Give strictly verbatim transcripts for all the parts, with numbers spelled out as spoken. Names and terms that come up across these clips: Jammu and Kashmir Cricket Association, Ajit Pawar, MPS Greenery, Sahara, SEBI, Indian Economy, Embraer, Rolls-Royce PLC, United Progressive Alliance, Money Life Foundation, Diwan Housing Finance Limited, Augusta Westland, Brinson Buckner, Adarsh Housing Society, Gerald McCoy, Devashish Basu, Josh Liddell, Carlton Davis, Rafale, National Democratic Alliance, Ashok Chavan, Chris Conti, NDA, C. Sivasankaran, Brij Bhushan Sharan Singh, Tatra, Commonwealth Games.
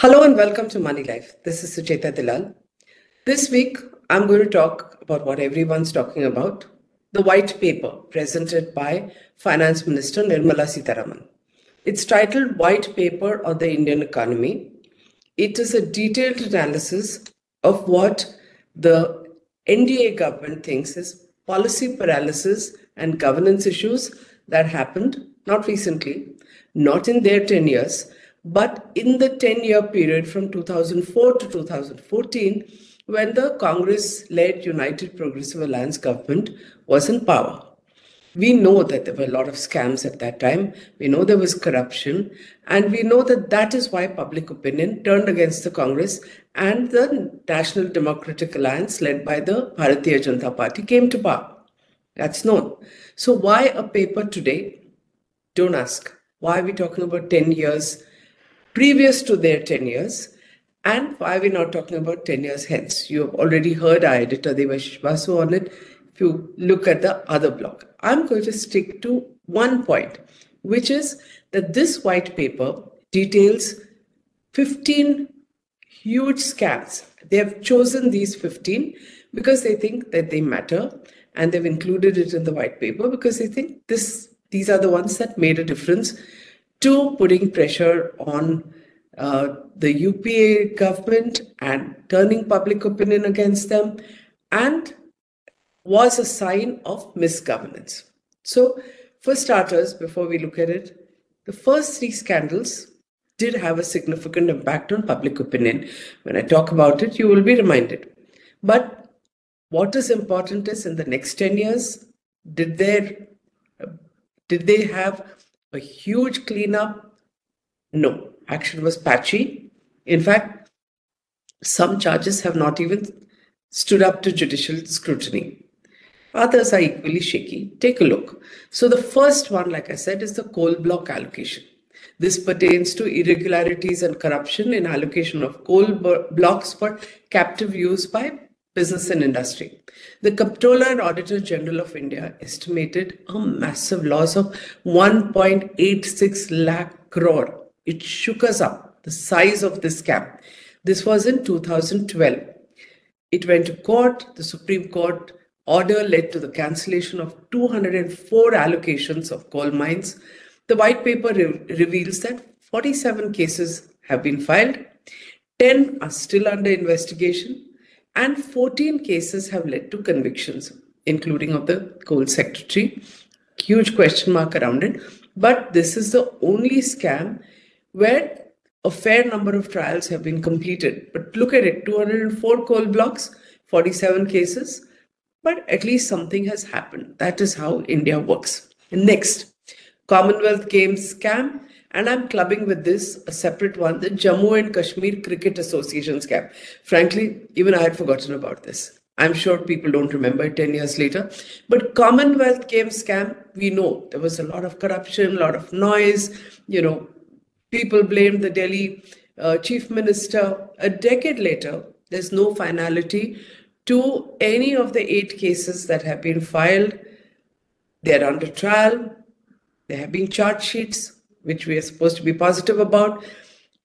Hello and welcome to Money Life. This is Sucheta Dalal. This week, I'm going to talk about what everyone's talking about, the white paper presented by Finance Minister Nirmala Sitharaman. It's titled White Paper on the Indian Economy. It is a detailed analysis of what the N D A government thinks is policy paralysis and governance issues that happened, not recently, not in their ten years, but in the ten-year period from two thousand four to two thousand fourteen, when the Congress-led United Progressive Alliance government was in power. We know that there were a lot of scams at that time. We know there was corruption. And we know that that is why public opinion turned against the Congress, and the National Democratic Alliance led by the Bharatiya Janata Party came to power. That's known. So why a paper today? Don't ask. Why are we talking about ten years previous to their ten years? And why are we not talking about ten years hence? You have already heard our editor Devashish Basu on it. If you look at the other blog, I'm going to stick to one point, which is that this white paper details fifteen huge scams. They have chosen these fifteen because they think that they matter, and they've included it in the white paper because they think this these are the ones that made a difference to putting pressure on uh, the U P A government and turning public opinion against them, and was a sign of misgovernance. So for starters, before we look at it, the first three scandals did have a significant impact on public opinion. When I talk about it, you will be reminded. But what is important is, in the next ten years, did there, did they have a huge cleanup? No, action was patchy. In fact, some charges have not even stood up to judicial scrutiny. Others are equally shaky. Take a look. So the first one, like I said, is the coal block allocation. This pertains to irregularities and corruption in allocation of coal blocks for captive use by business and industry. The Comptroller and Auditor General of India estimated a massive loss of one point eight six lakh crore. It shook us up, the size of this scam. This was in two thousand twelve. It went to court. The Supreme Court order led to the cancellation of two hundred four allocations of coal mines. The white paper re- reveals that forty-seven cases have been filed, ten are still under investigation, and fourteen cases have led to convictions, including of the coal secretary. Huge question mark around it. But this is the only scam where a fair number of trials have been completed. But look at it, two hundred four coal blocks, forty-seven cases, but at least something has happened. That is how India works. Next, Commonwealth Games scam, and I'm clubbing with this a separate one, the Jammu and Kashmir Cricket Association scam. Frankly, even I had forgotten about this. I'm sure people don't remember it ten years later. But Commonwealth Games scam, we know there was a lot of corruption, a lot of noise, you know, people blamed the Delhi uh, chief minister. A decade later, there's no finality to any of the eight cases that have been filed. They're under trial. There have been charge sheets, which we are supposed to be positive about.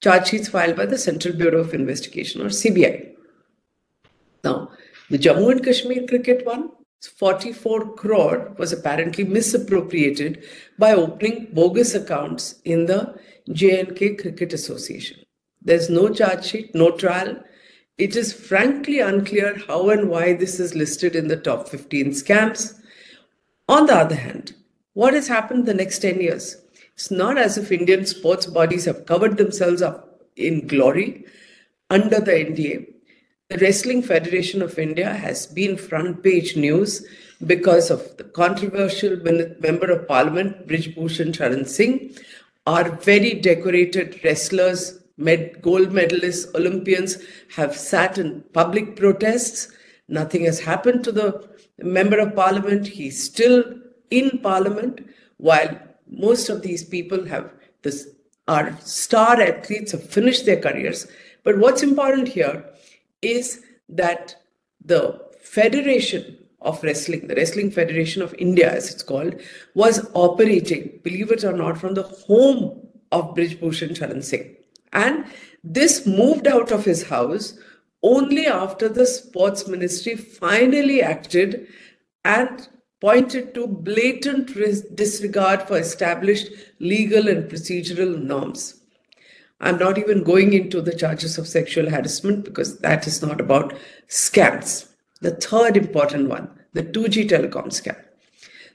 Charge sheets filed by the Central Bureau of Investigation, or C B I. Now, the Jammu and Kashmir cricket one, forty-four crore was apparently misappropriated by opening bogus accounts in the J and K Cricket Association. There's no charge sheet, no trial. It is frankly unclear how and why this is listed in the top fifteen scams. On the other hand, what has happened the next ten years? It's not as if Indian sports bodies have covered themselves up in glory under the N D A. The Wrestling Federation of India has been front page news because of the controversial Member of Parliament, Brij Bhushan Sharan Singh. Our very decorated wrestlers, med- gold medalists, Olympians have sat in public protests. Nothing has happened to the Member of Parliament. He's still in Parliament, while most of these people have this, our star athletes have finished their careers. But what's important here is that the Federation of Wrestling, the Wrestling Federation of India, as it's called, was operating, believe it or not, from the home of Brij Bhushan Sharan Singh. And This moved out of his house only after the sports ministry finally acted and pointed to blatant disregard for established legal and procedural norms. I'm not even going into the charges of sexual harassment because that is not about scams. The third important one, the two G telecom scam.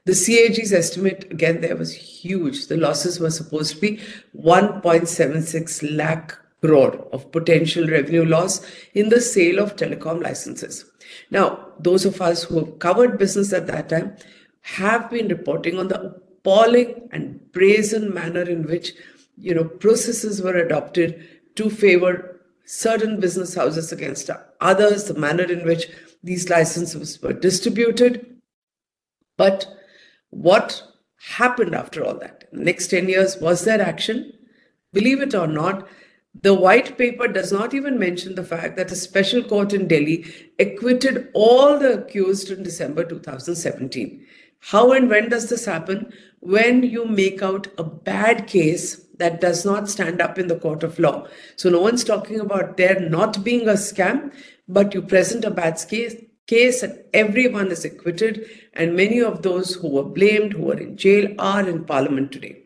The C A G's estimate, again, there was huge. The losses were supposed to be one point seven six lakh crore of potential revenue loss in the sale of telecom licenses. Now, those of us who have covered business at that time have been reporting on the appalling and brazen manner in which, you know, processes were adopted to favor certain business houses against others, the manner in which these licenses were distributed. But what happened after all that? In the next ten years, was there action? Believe it or not, the white paper does not even mention the fact that a special court in Delhi acquitted all the accused in December two thousand seventeen. How and when does this happen? When you make out a bad case that does not stand up in the court of law. So no one's talking about there not being a scam, but you present a bad case, case and everyone is acquitted, and many of those who were blamed, who were in jail, are in parliament today.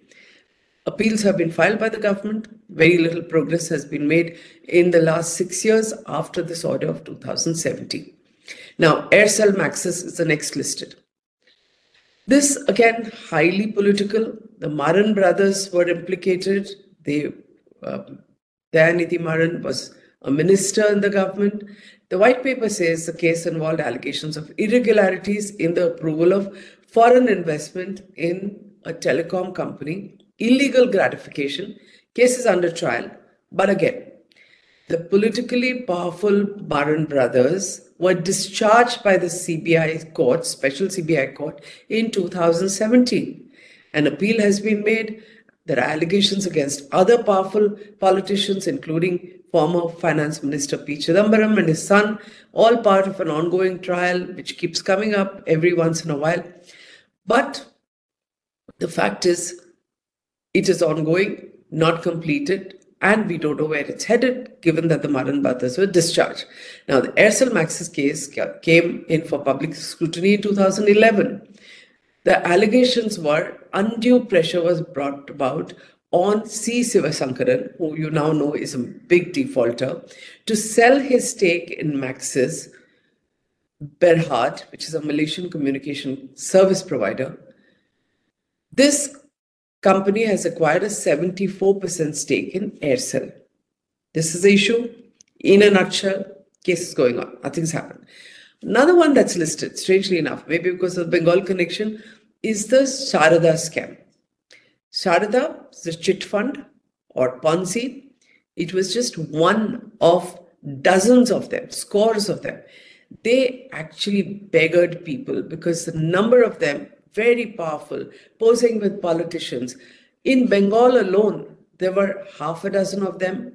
Appeals have been filed by the government. Very little progress has been made in the last six years after this order of two thousand seventeen. Now, Aircel Maxis is the next listed. This, again, highly political. The Maran brothers were implicated. They, uh, Dayanithi Maran was a minister in the government. The white paper says the case involved allegations of irregularities in the approval of foreign investment in a telecom company, illegal gratification, cases under trial. But again, the politically powerful Maran brothers were discharged by the C B I court, special C B I court, in two thousand seventeen. An appeal has been made. There are allegations against other powerful politicians, including former Finance Minister P. Chidambaram and his son, all part of an ongoing trial which keeps coming up every once in a while. But the fact is, it is ongoing, not completed, and we don't know where it's headed, given that the Maran brothers were discharged. Now, the Aircel Maxis case came in for public scrutiny in two thousand eleven. The allegations were undue pressure was brought about on C. Sivasankaran, who you now know is a big defaulter, to sell his stake in Maxis, Berhad, which is a Malaysian communication service provider. This company has acquired a seventy-four percent stake in Aircel. This is the issue. In a nutshell, case is going on. Nothing's happened. Another one that's listed, strangely enough, maybe because of the Bengal connection, is the Sharada scam. Sharada is a chit fund or Ponzi. It was just one of dozens of them, scores of them. They actually beggared people because the number of them, very powerful, posing with politicians. In Bengal alone, there were half a dozen of them,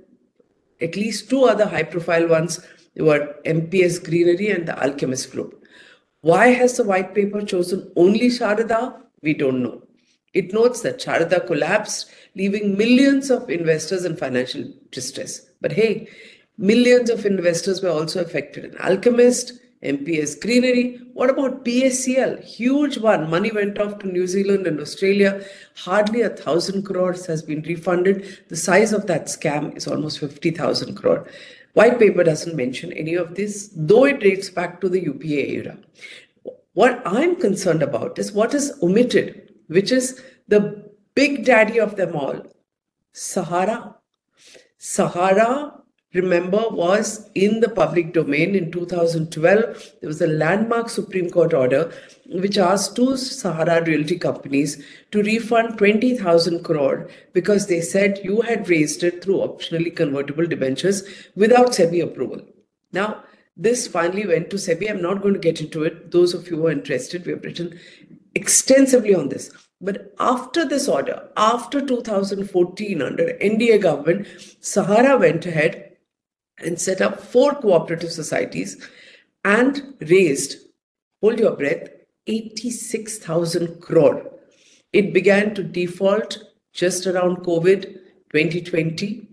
at least two other high-profile ones. They were M P S Greenery and the Alchemist Group. Why has the white paper chosen only Sharada? We don't know. It notes that Sharada collapsed, leaving millions of investors in financial distress. But hey, millions of investors were also affected in Alchemist, M P S Greenery. What about P A C L? Huge one. Money went off to New Zealand and Australia. Hardly a thousand crores has been refunded. The size of that scam is almost fifty thousand crore. White paper doesn't mention any of this, though it dates back to the U P A era. What I'm concerned about is what is omitted, which is the big daddy of them all, Sahara. Sahara, remember, was in the public domain in two thousand twelve. There was a landmark Supreme Court order which asked two Sahara realty companies to refund twenty thousand crore because they said you had raised it through optionally convertible debentures without SEBI approval. Now, this finally went to SEBI. I'm not going to get into it. Those of you who are interested, we have written extensively on this. But after this order, after two thousand fourteen, under N D A government, Sahara went ahead and set up four cooperative societies and raised, hold your breath, eighty-six thousand crore. It began to default just around COVID twenty twenty.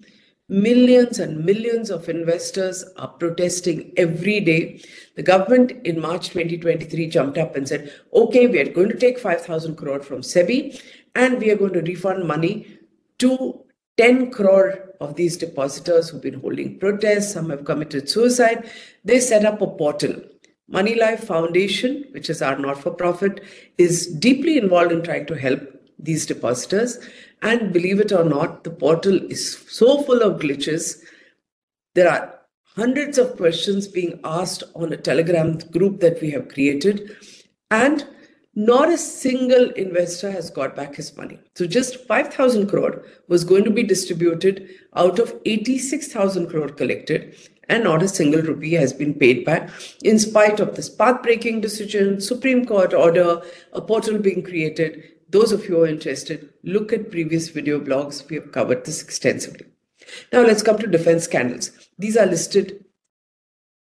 Millions and millions of investors are protesting every day. The government in March twenty twenty-three jumped up and said, okay, we are going to take five thousand crore from SEBI and we are going to refund money to ten crore of these depositors who've been holding protests. Some have committed suicide. They set up a portal. Money Life Foundation, which is our not-for-profit, is deeply involved in trying to help these depositors. And believe it or not, the portal is so full of glitches. There are hundreds of questions being asked on a Telegram group that we have created. And not a single investor has got back his money. So just five thousand crore was going to be distributed out of eighty-six thousand crore collected. And not a single rupee has been paid back in spite of this path-breaking decision, Supreme Court order, a portal being created. Those of you who are interested, look at previous video blogs. We have covered this extensively. Now let's come to defense scandals. These are listed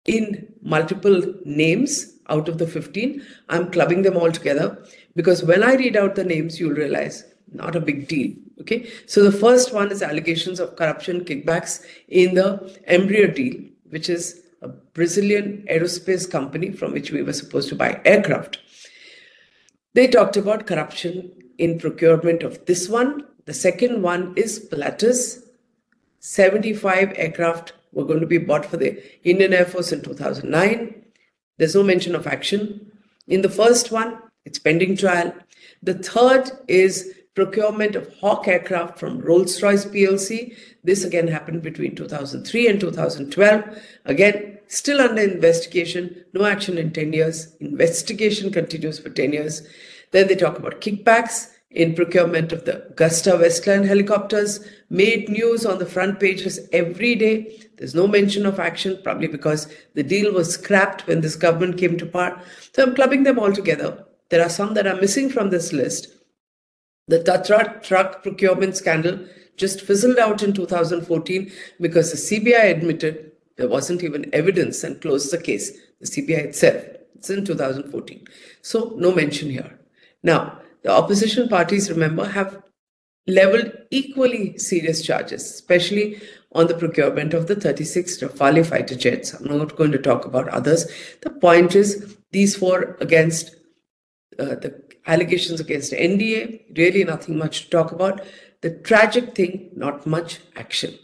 in multiple names out of the fifteen. I'm clubbing them all together because when I read out the names, you'll realize not a big deal. Okay. So the first one is allegations of corruption kickbacks in the Embraer deal, which is a Brazilian aerospace company from which we were supposed to buy aircraft. They talked about corruption in procurement of this one. The second one is Pilatus. seventy-five aircraft were going to be bought for the Indian Air Force in two thousand nine. There's no mention of action. In the first one, it's pending trial. The third is procurement of Hawk aircraft from Rolls-Royce P L C. This again happened between two thousand three and two thousand twelve. Again, still under investigation, no action in ten years. Investigation continues for ten years. Then they talk about kickbacks in procurement of the Augusta Westland helicopters. Made news on the front pages every day. There's no mention of action, probably because the deal was scrapped when this government came to power. So I'm clubbing them all together. There are some that are missing from this list. The Tatra truck procurement scandal just fizzled out in two thousand fourteen because the C B I admitted there wasn't even evidence and closed the case. The C B I itself, it's in two thousand fourteen. So no mention here. Now, the opposition parties, remember, have leveled equally serious charges, especially on the procurement of the thirty-six Rafale fighter jets. I'm not going to talk about others. The point is, these four against uh, the allegations against N D A, really nothing much to talk about. The tragic thing, not much action.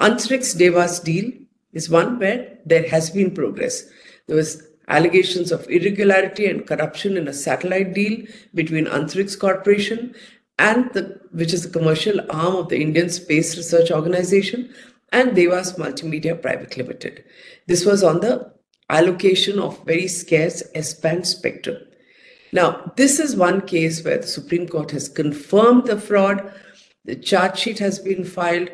Antrix Devas deal is one where there has been progress. There was allegations of irregularity and corruption in a satellite deal between Antrix Corporation and the, which is the commercial arm of the Indian Space Research Organization, and Devas Multimedia Private Limited. This was on the allocation of very scarce S-band spectrum. Now, this is one case where the Supreme Court has confirmed the fraud, the charge sheet has been filed,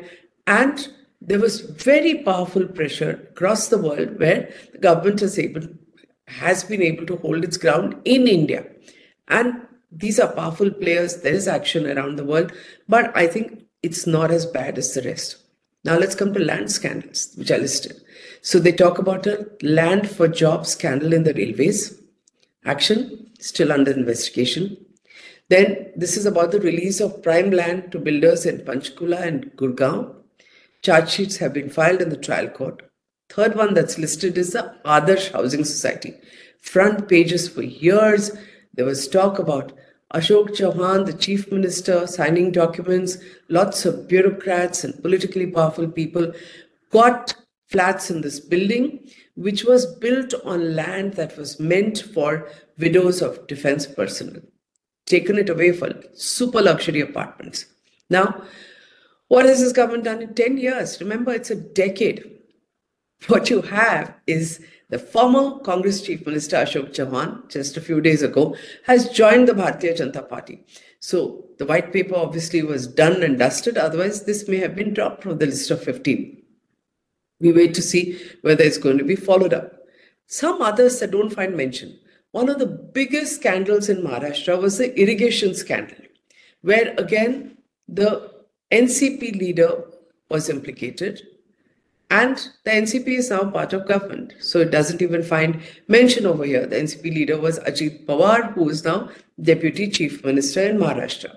and there was very powerful pressure across the world where the government has, able, has been able to hold its ground in India. And these are powerful players, there is action around the world, but I think it's not as bad as the rest. Now let's come to land scandals, which are listed. So they talk about a land for job scandal in the railways. Action, still under investigation. Then this is about the release of prime land to builders in Panchkula and Gurgaon. Charge sheets have been filed in the trial court. Third one that's listed is the Adarsh Housing Society. Front pages for years. There was talk about Ashok Chavan, the chief minister, signing documents. Lots of bureaucrats and politically powerful people got flats in this building, which was built on land that was meant for widows of defense personnel, taken it away for super luxury apartments. Now, what has this government done in ten years? Remember, it's a decade. What you have is the former Congress Chief Minister Ashok Chavan, just a few days ago, has joined the Bharatiya Janata Party. So the white paper obviously was done and dusted. Otherwise, this may have been dropped from the list of fifteen. We wait to see whether it's going to be followed up. Some others that don't find mention. One of the biggest scandals in Maharashtra was the irrigation scandal, where again, the N C P leader was implicated and the N C P is now part of government. So it doesn't even find mention over here. The N C P leader was Ajit Pawar, who is now Deputy Chief Minister in Maharashtra.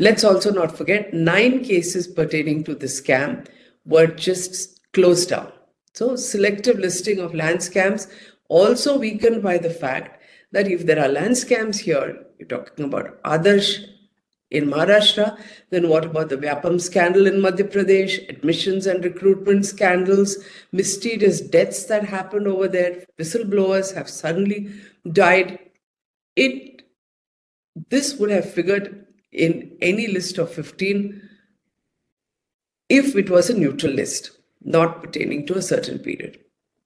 Let's also not forget, nine cases pertaining to the scam were just closed down. So selective listing of land scams also weakened by the fact that if there are land scams here, you're talking about Adarsh in Maharashtra, then what about the Vyapam scandal in Madhya Pradesh, admissions and recruitment scandals, mysterious deaths that happened over there, whistleblowers have suddenly died. It, this would have figured in any list of fifteen if it was a neutral list, not pertaining to a certain period.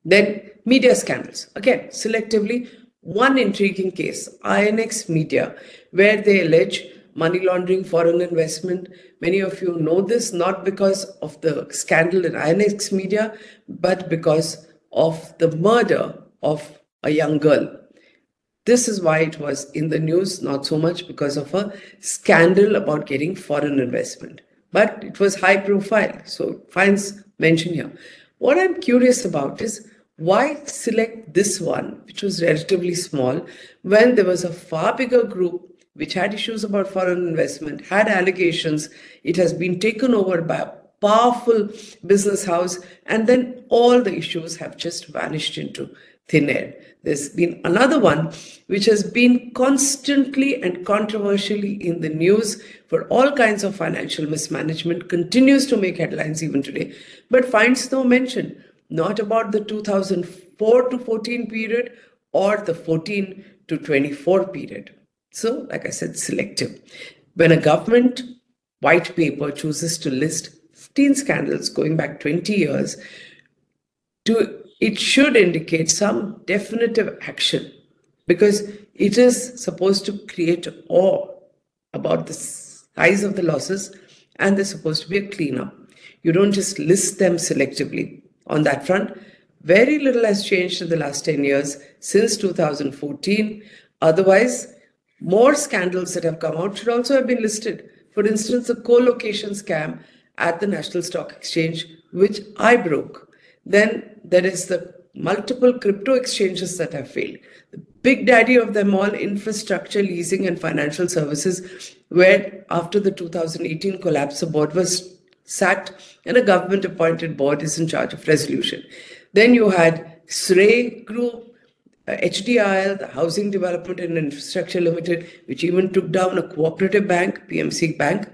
Then media scandals, again, selectively, one intriguing case, I N X Media, where they allege money laundering, foreign investment. Many of you know this, not because of the scandal in I N X Media, but because of the murder of a young girl. This is why it was in the news, not so much because of a scandal about getting foreign investment. But it was high profile, so finds mention here. What I'm curious about is why select this one, which was relatively small, when there was a far bigger group which had issues about foreign investment, had allegations, it has been taken over by a powerful business house, and then all the issues have just vanished into thin air. There's been another one which has been constantly and controversially in the news for all kinds of financial mismanagement, continues to make headlines even today, but finds no mention, not about the two thousand four to fourteen period or the fourteen to twenty-four period. So, like I said, selective. When a government white paper chooses to list fifteen scandals going back twenty years, to, it should indicate some definitive action because it is supposed to create awe about the size of the losses and there's supposed to be a cleanup. You don't just list them selectively. On that front, very little has changed in the last ten years since two thousand fourteen. Otherwise, more scandals that have come out should also have been listed. For instance, the co-location scam at the National Stock Exchange, which I broke. Then there is the multiple crypto exchanges that have failed. The big daddy of them all, infrastructure, leasing and financial services, where after the two thousand eighteen collapse, a board was sacked and a government appointed board is in charge of resolution. Then you had S R E Group, Uh, H D I L, the Housing Development and Infrastructure Limited, which even took down a cooperative bank, P M C Bank,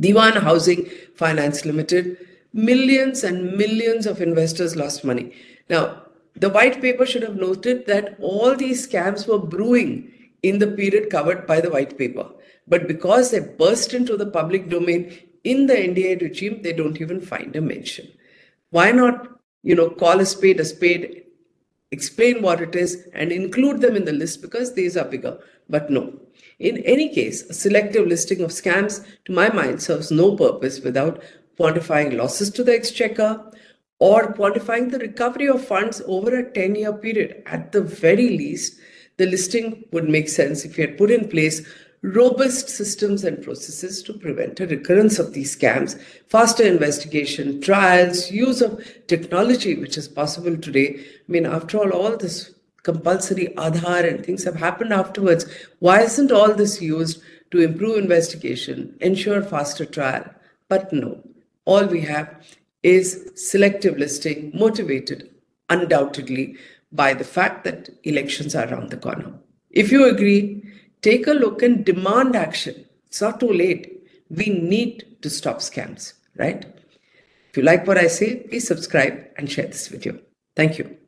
Diwan Housing Finance Limited. Millions and millions of investors lost money. Now, the white paper should have noted that all these scams were brewing in the period covered by the white paper. But because they burst into the public domain in the N D A regime, they don't even find a mention. Why not, you know, call a spade a spade, explain what it is and include them in the list because these are bigger, but no. In any case, a selective listing of scams, to my mind, serves no purpose without quantifying losses to the exchequer or quantifying the recovery of funds over a ten-year period. At the very least, the listing would make sense if you had put in place robust systems and processes to prevent a recurrence of these scams, faster investigation, trials, use of technology, which is possible today. I mean, after all, all this compulsory Aadhaar and things have happened afterwards. Why isn't all this used to improve investigation, ensure faster trial? But no, all we have is selective listing, motivated undoubtedly by the fact that elections are around the corner. If you agree, take a look and demand action. It's not too late. We need to stop scams, right? If you like what I say, please subscribe and share this video. Thank you.